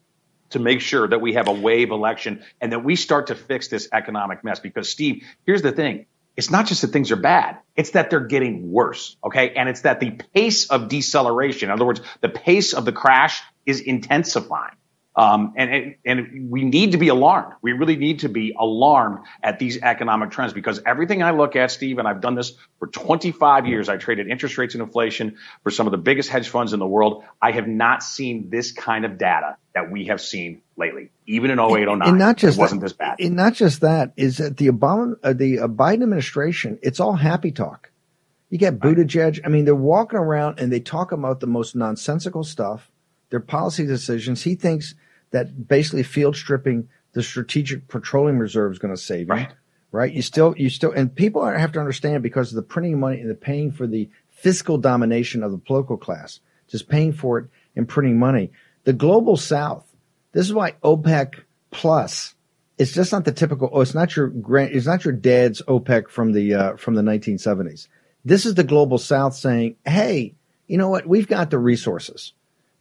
to make sure that we have a wave election and that we start to fix this economic mess. Because, Steve, here's the thing. It's not just that things are bad. It's that they're getting worse, okay? And it's that the pace of deceleration, in other words, the pace of the crash is intensifying. Um, and, and, and we need to be alarmed. We really need to be alarmed at these economic trends, because everything I look at, Steve, and I've done this for twenty-five years, I traded interest rates and inflation for some of the biggest hedge funds in the world. I have not seen this kind of data that we have seen lately, even in oh eight, oh nine. And not just it wasn't that, this bad. And not just that, is that the Obama, uh, the Biden administration, it's all happy talk. You get Buttigieg. I mean, they're walking around and they talk about the most nonsensical stuff, their policy decisions. He thinks that basically field stripping the strategic petroleum reserve is going to save you, right. right? You still, you still, and people are, have to understand, because of the printing money and the paying for the fiscal domination of the political class, just paying for it and printing money. The global South. This is why OPEC plus. It's just not the typical. Oh, it's not your grand. It's not your dad's OPEC from the uh, from the nineteen seventies. This is the global South saying, "Hey, you know what? We've got the resources.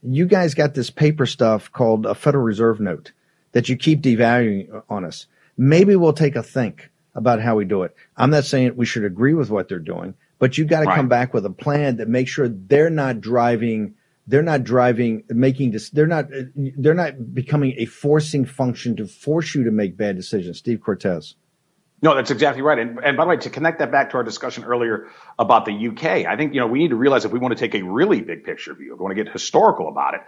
You guys got this paper stuff called a Federal Reserve note that you keep devaluing on us. Maybe we'll take a think about how we do it." I'm not saying we should agree with what they're doing, but you got to right. come back with a plan that makes sure they're not driving. They're not driving, making this. They're not. They're not becoming a forcing function to force you to make bad decisions. Steve Cortez. No, that's exactly right. And, and by the way, to connect that back to our discussion earlier about the U K, I think, you know, we need to realize if we want to take a really big picture view, if we want to get historical about it,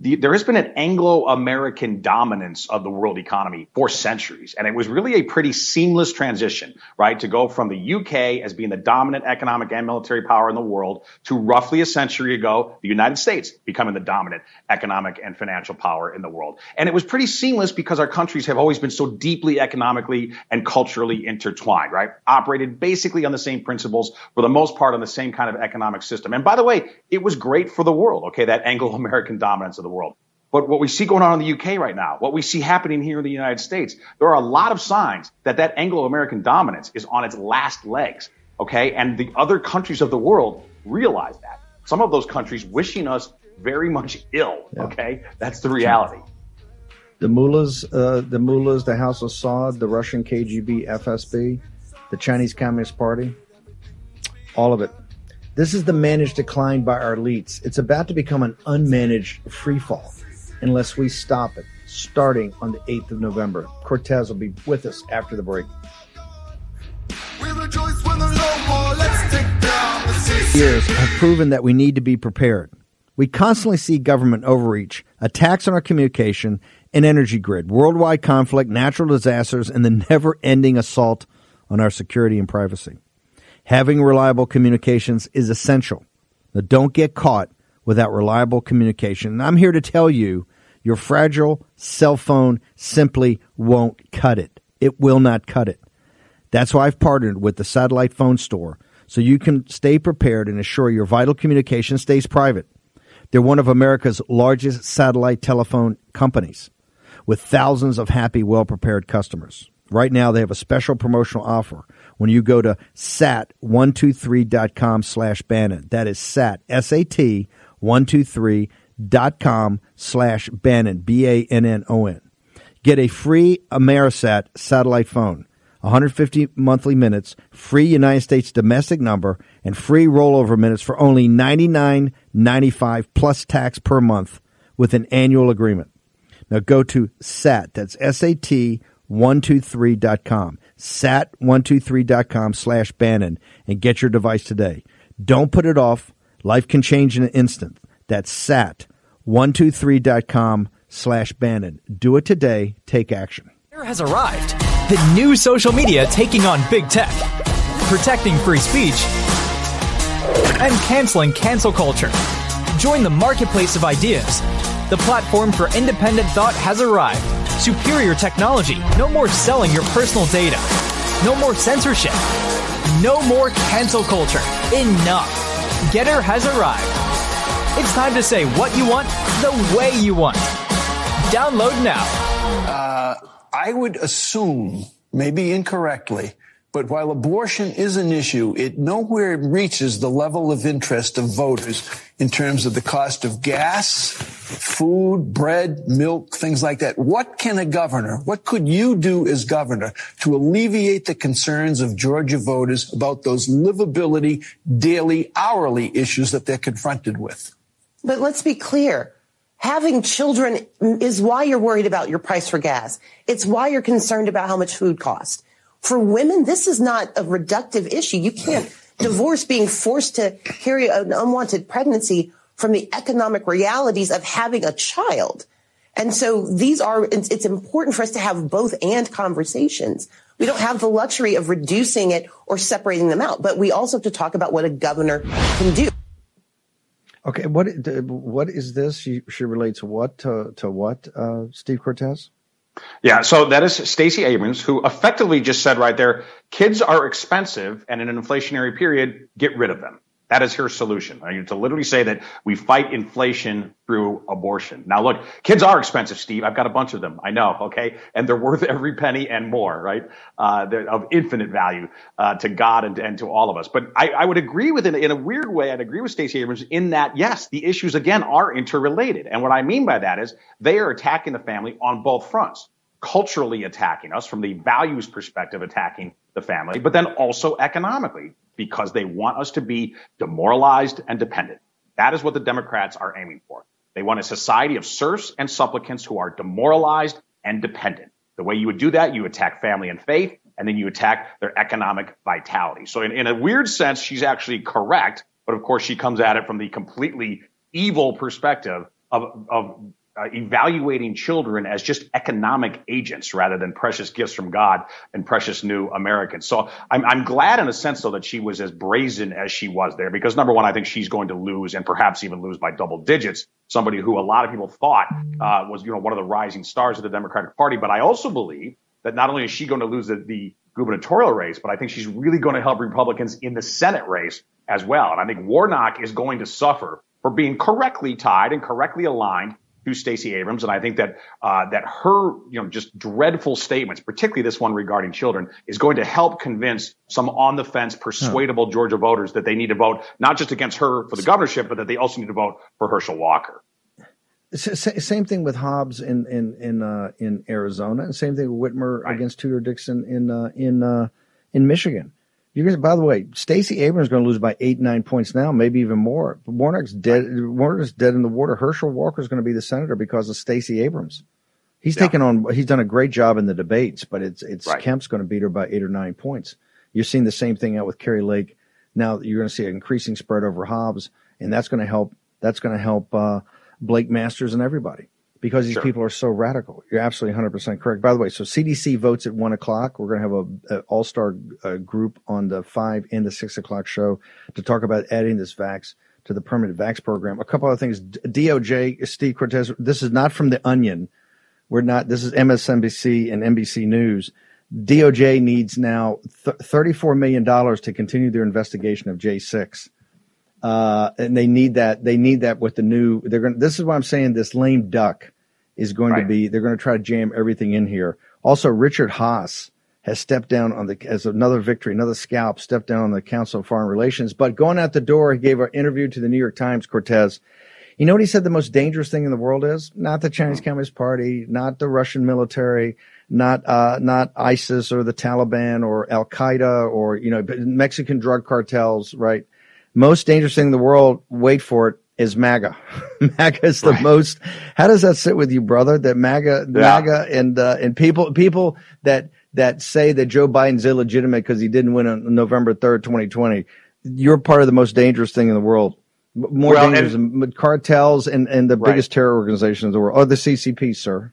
the, there has been an Anglo-American dominance of the world economy for centuries. And it was really a pretty seamless transition, right, to go from the U K as being the dominant economic and military power in the world to roughly a century ago, the United States becoming the dominant economic and financial power in the world. And it was pretty seamless because our countries have always been so deeply economically and culturally intertwined, right, operated basically on the same principles, for the most part on the same kind of economic system. And by the way, it was great for the world, okay, that Anglo-American dominance of the world. But what we see going on in the U K right now, what we see happening here in the United States, there are a lot of signs that that Anglo-American dominance is on its last legs, okay? And the other countries of the world realize that. Some of those countries wishing us very much ill, yeah. okay? That's the reality. The mullahs, uh, the mullahs, the House of Saud, the Russian K G B, F S B, the Chinese Communist Party, all of it. This is the managed decline by our elites. It's about to become an unmanaged freefall unless we stop it. starting on the eighth of November. Cortez will be with us after the break. We rejoice when there's no more. Let's take down the C C C. Years have proven that we need to be prepared. We constantly see government overreach, attacks on our communication and energy grid, worldwide conflict, natural disasters, and the never-ending assault on our security and privacy. Having reliable communications is essential. Now, don't get caught without reliable communication. And I'm here to tell you, your fragile cell phone simply won't cut it. It will not cut it. That's why I've partnered with the Satellite Phone Store, so you can stay prepared and assure your vital communication stays private. They're one of America's largest satellite telephone companies with thousands of happy, well-prepared customers. Right now, they have a special promotional offer when you go to sat one two three dot com slash Bannon. That is sat, S A T, one two three dot com slash Bannon, B A N N O N. Get a free Amerisat satellite phone, one hundred fifty monthly minutes, free United States domestic number, and free rollover minutes for only ninety-nine dollars and ninety-five cents plus tax per month with an annual agreement. Now go to sat, that's S A T, one two three dot com, sat one two three dot com slash Bannon, and get your device today. Don't put it off. Life can change in an instant. That's sat one two three dot com slash Bannon. Do it today. Take action. There has arrived the new social media taking on big tech, protecting free speech, and canceling cancel culture. Join the marketplace of ideas. The platform for independent thought has arrived. Superior technology. No more selling your personal data. No more censorship. No more cancel culture. Enough. Getter has arrived. It's time to say what you want, the way you want. Download now. Uh, I would assume, maybe incorrectly, but while abortion is an issue, it nowhere reaches the level of interest of voters in terms of the cost of gas, food, bread, milk, things like that. What can a governor, what could you do as governor to alleviate the concerns of Georgia voters about those livability, daily, hourly issues that they're confronted with? But let's be clear. Having children is why you're worried about your price for gas. It's why you're concerned about how much food costs. For women, this is not a reductive issue. You can't divorce being forced to carry an unwanted pregnancy from the economic realities of having a child. And so these are, it's important for us to have both and conversations. We don't have the luxury of reducing it or separating them out, but we also have to talk about what a governor can do. Okay. What, what is this? She, she relates what to, to what, uh, Steve Cortez? Yeah, so that is Stacey Abrams, who effectively just said right there, kids are expensive, and in an inflationary period, get rid of them. That is her solution. I mean, to literally say that we fight inflation through abortion. Now, look, kids are expensive, Steve. I've got a bunch of them. I know. OK, and they're worth every penny and more. Right. Uh, they're of infinite value uh, to God and, and to all of us. But I, I would agree with it in a weird way. I'd agree with Stacey Abrams in that, yes, the issues, again, are interrelated. And what I mean by that is they are attacking the family on both fronts. Culturally attacking us from the values perspective, attacking the family, but then also economically, because they want us to be demoralized and dependent. That is what the Democrats are aiming for. They want a society of serfs and supplicants who are demoralized and dependent. The way you would do that, you attack family and faith, and then you attack their economic vitality. So in, in a weird sense, she's actually correct. But of course, she comes at it from the completely evil perspective of, of Uh, evaluating children as just economic agents rather than precious gifts from God and precious new Americans. So I'm, I'm glad in a sense, though, that she was as brazen as she was there, because number one, I think she's going to lose and perhaps even lose by double digits. Somebody who a lot of people thought uh, was, you know, one of the rising stars of the Democratic Party. But I also believe that not only is she going to lose the, the gubernatorial race, but I think she's really going to help Republicans in the Senate race as well. And I think Warnock is going to suffer for being correctly tied and correctly aligned to Stacey Abrams. And I think that uh, that her, you know, just dreadful statements, particularly this one regarding children, is going to help convince some on the fence, persuadable huh. Georgia voters that they need to vote not just against her for the governorship, but that they also need to vote for Herschel Walker. Same thing with Hobbs in in in, uh, in Arizona, and same thing with Whitmer right. against Tudor Dixon in uh, in uh, in Michigan. You guys, by the way, Stacey Abrams is going to lose by eight, nine points now, maybe even more. Warnock's dead. Warnock's dead in the water. Herschel Walker is going to be the senator because of Stacey Abrams. He's yeah. taken on. He's done a great job in the debates, but it's it's right. Kemp's going to beat her by eight or nine points. You're seeing the same thing out with Kerry Lake. Now you're going to see an increasing spread over Hobbs, and that's going to help. That's going to help uh, Blake Masters and everybody because these sure. people are so radical. You're absolutely one hundred percent correct. By the way, so C D C votes at one o'clock. We're going to have a, a all-star uh, group on the five and the six o'clock show to talk about adding this vax to the permanent vax program. A couple other things. D O J, Steve Cortez. This is not from the Onion. We're not. This is M S N B C and N B C News. D O J needs now th- thirty-four million dollars to continue their investigation of J six. Uh, and they need that. They need that with the new. They're going. This is why I'm saying this lame duck is going right. to be. They're going to try to jam everything in here. Also, Richard Haass has stepped down on the as another victory, another scalp, stepped down on the Council of Foreign Relations. But going out the door, he gave an interview to the New York Times. Cortez. You know what he said the most dangerous thing in the world is? Not the Chinese Communist Party, not the Russian military, not uh, not ISIS or the Taliban or Al-Qaeda or, you know, Mexican drug cartels, right? Most dangerous thing in the world, wait for it, is MAGA. MAGA is the right. most. How does that sit with you, brother? That MAGA, yeah. MAGA and uh, and people people that that say that Joe Biden's illegitimate because he didn't win on November third, twenty twenty. You're part of the most dangerous thing in the world. More well, dangerous than cartels and, and the right. biggest terror organization in the world, or the C C P, sir.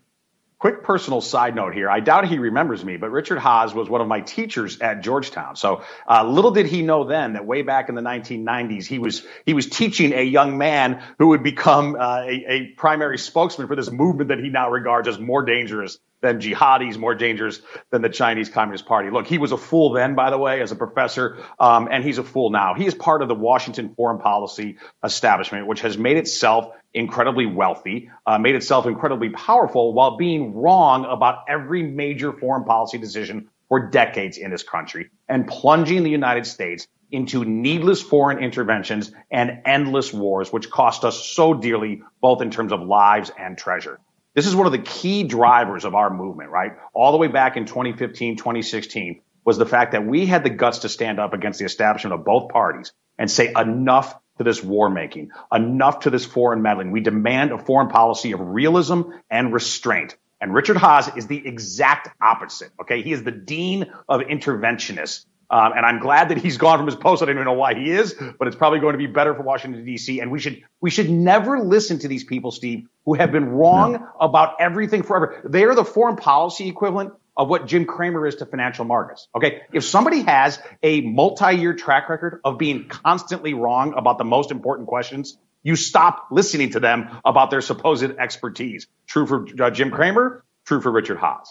Quick personal side note here. I doubt he remembers me, but Richard Haass was one of my teachers at Georgetown. So uh, little did he know then that way back in the nineteen nineties, he was he was teaching a young man who would become uh, a, a primary spokesman for this movement that he now regards as more dangerous than jihadis, more dangerous than the Chinese Communist Party. Look, he was a fool then, by the way, as a professor, um, and he's a fool now. He is part of the Washington foreign policy establishment, which has made itself incredibly wealthy, uh, made itself incredibly powerful while being wrong about every major foreign policy decision for decades in this country and plunging the United States into needless foreign interventions and endless wars, which cost us so dearly, both in terms of lives and treasure. This is one of the key drivers of our movement, right? All the way back in twenty fifteen, twenty sixteen was the fact that we had the guts to stand up against the establishment of both parties and say enough to this war making, enough to this foreign meddling. We demand a foreign policy of realism and restraint. And Richard Haass is the exact opposite, okay? He is the dean of interventionists. Um, and I'm glad that he's gone from his post. I don't even know why he is, but it's probably going to be better for Washington, D C. And we should we should never listen to these people, Steve, who have been wrong no. about everything forever. They are the foreign policy equivalent of what Jim Cramer is to financial markets. OK, if somebody has a multi-year track record of being constantly wrong about the most important questions, you stop listening to them about their supposed expertise. True for uh, Jim Cramer, true for Richard Haass.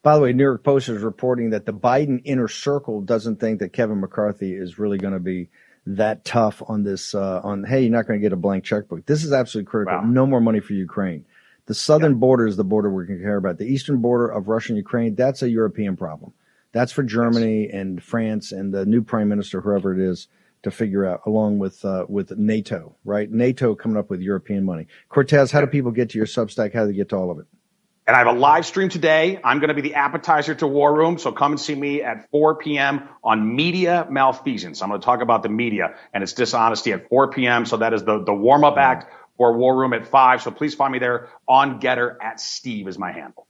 By the way, New York Post is reporting that the Biden inner circle doesn't think that Kevin McCarthy is really going to be that tough on this, uh, on, hey, you're not going to get a blank checkbook. This is absolutely critical. Wow. No more money for Ukraine. The southern yeah. border is the border we can care about. The eastern border of Russia and Ukraine, that's a European problem. That's for Germany yes. and France and the new prime minister, whoever it is, to figure out, along with uh, with NATO, right? NATO coming up with European money. Cortez, how do people get to your Substack? How do they get to all of it? And I have a live stream today. I'm going to be the appetizer to War Room. So come and see me at four p.m. on media malfeasance. I'm going to talk about the media and its dishonesty at four p.m. So that is the, the warm-up act for War Room at five. So please find me there on Getter at Steve is my handle.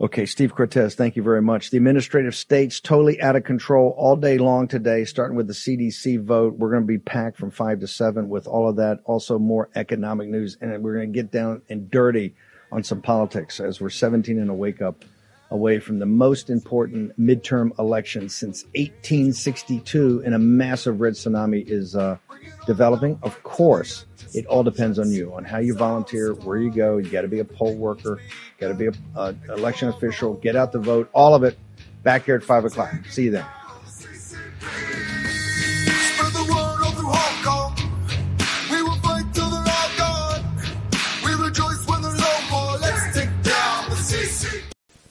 Okay, Steve Cortez, thank you very much. The administrative state's totally out of control all day long today, starting with the C D C vote. We're going to be packed from five to seven with all of that. Also more economic news. And we're going to get down and dirty on some politics as we're seventeen and a wake up away from the most important midterm election since eighteen sixty-two, and a massive red tsunami is uh, developing. Of course, it all depends on you, on how you volunteer, where you go. You got to be a poll worker, got to be an uh, election official, get out the vote, all of it. Back here at five o'clock. See you then.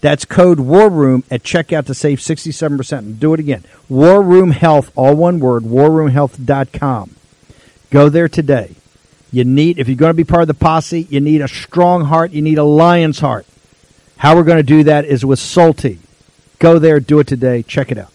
That's code WARROOM at checkout to save sixty-seven percent. And do it again. WARROOM Health, all one word, war room health dot com. Go there today. You need, if you're going to be part of the posse, you need a strong heart. You need a lion's heart. How we're going to do that is with Salty. Go there, do it today, check it out.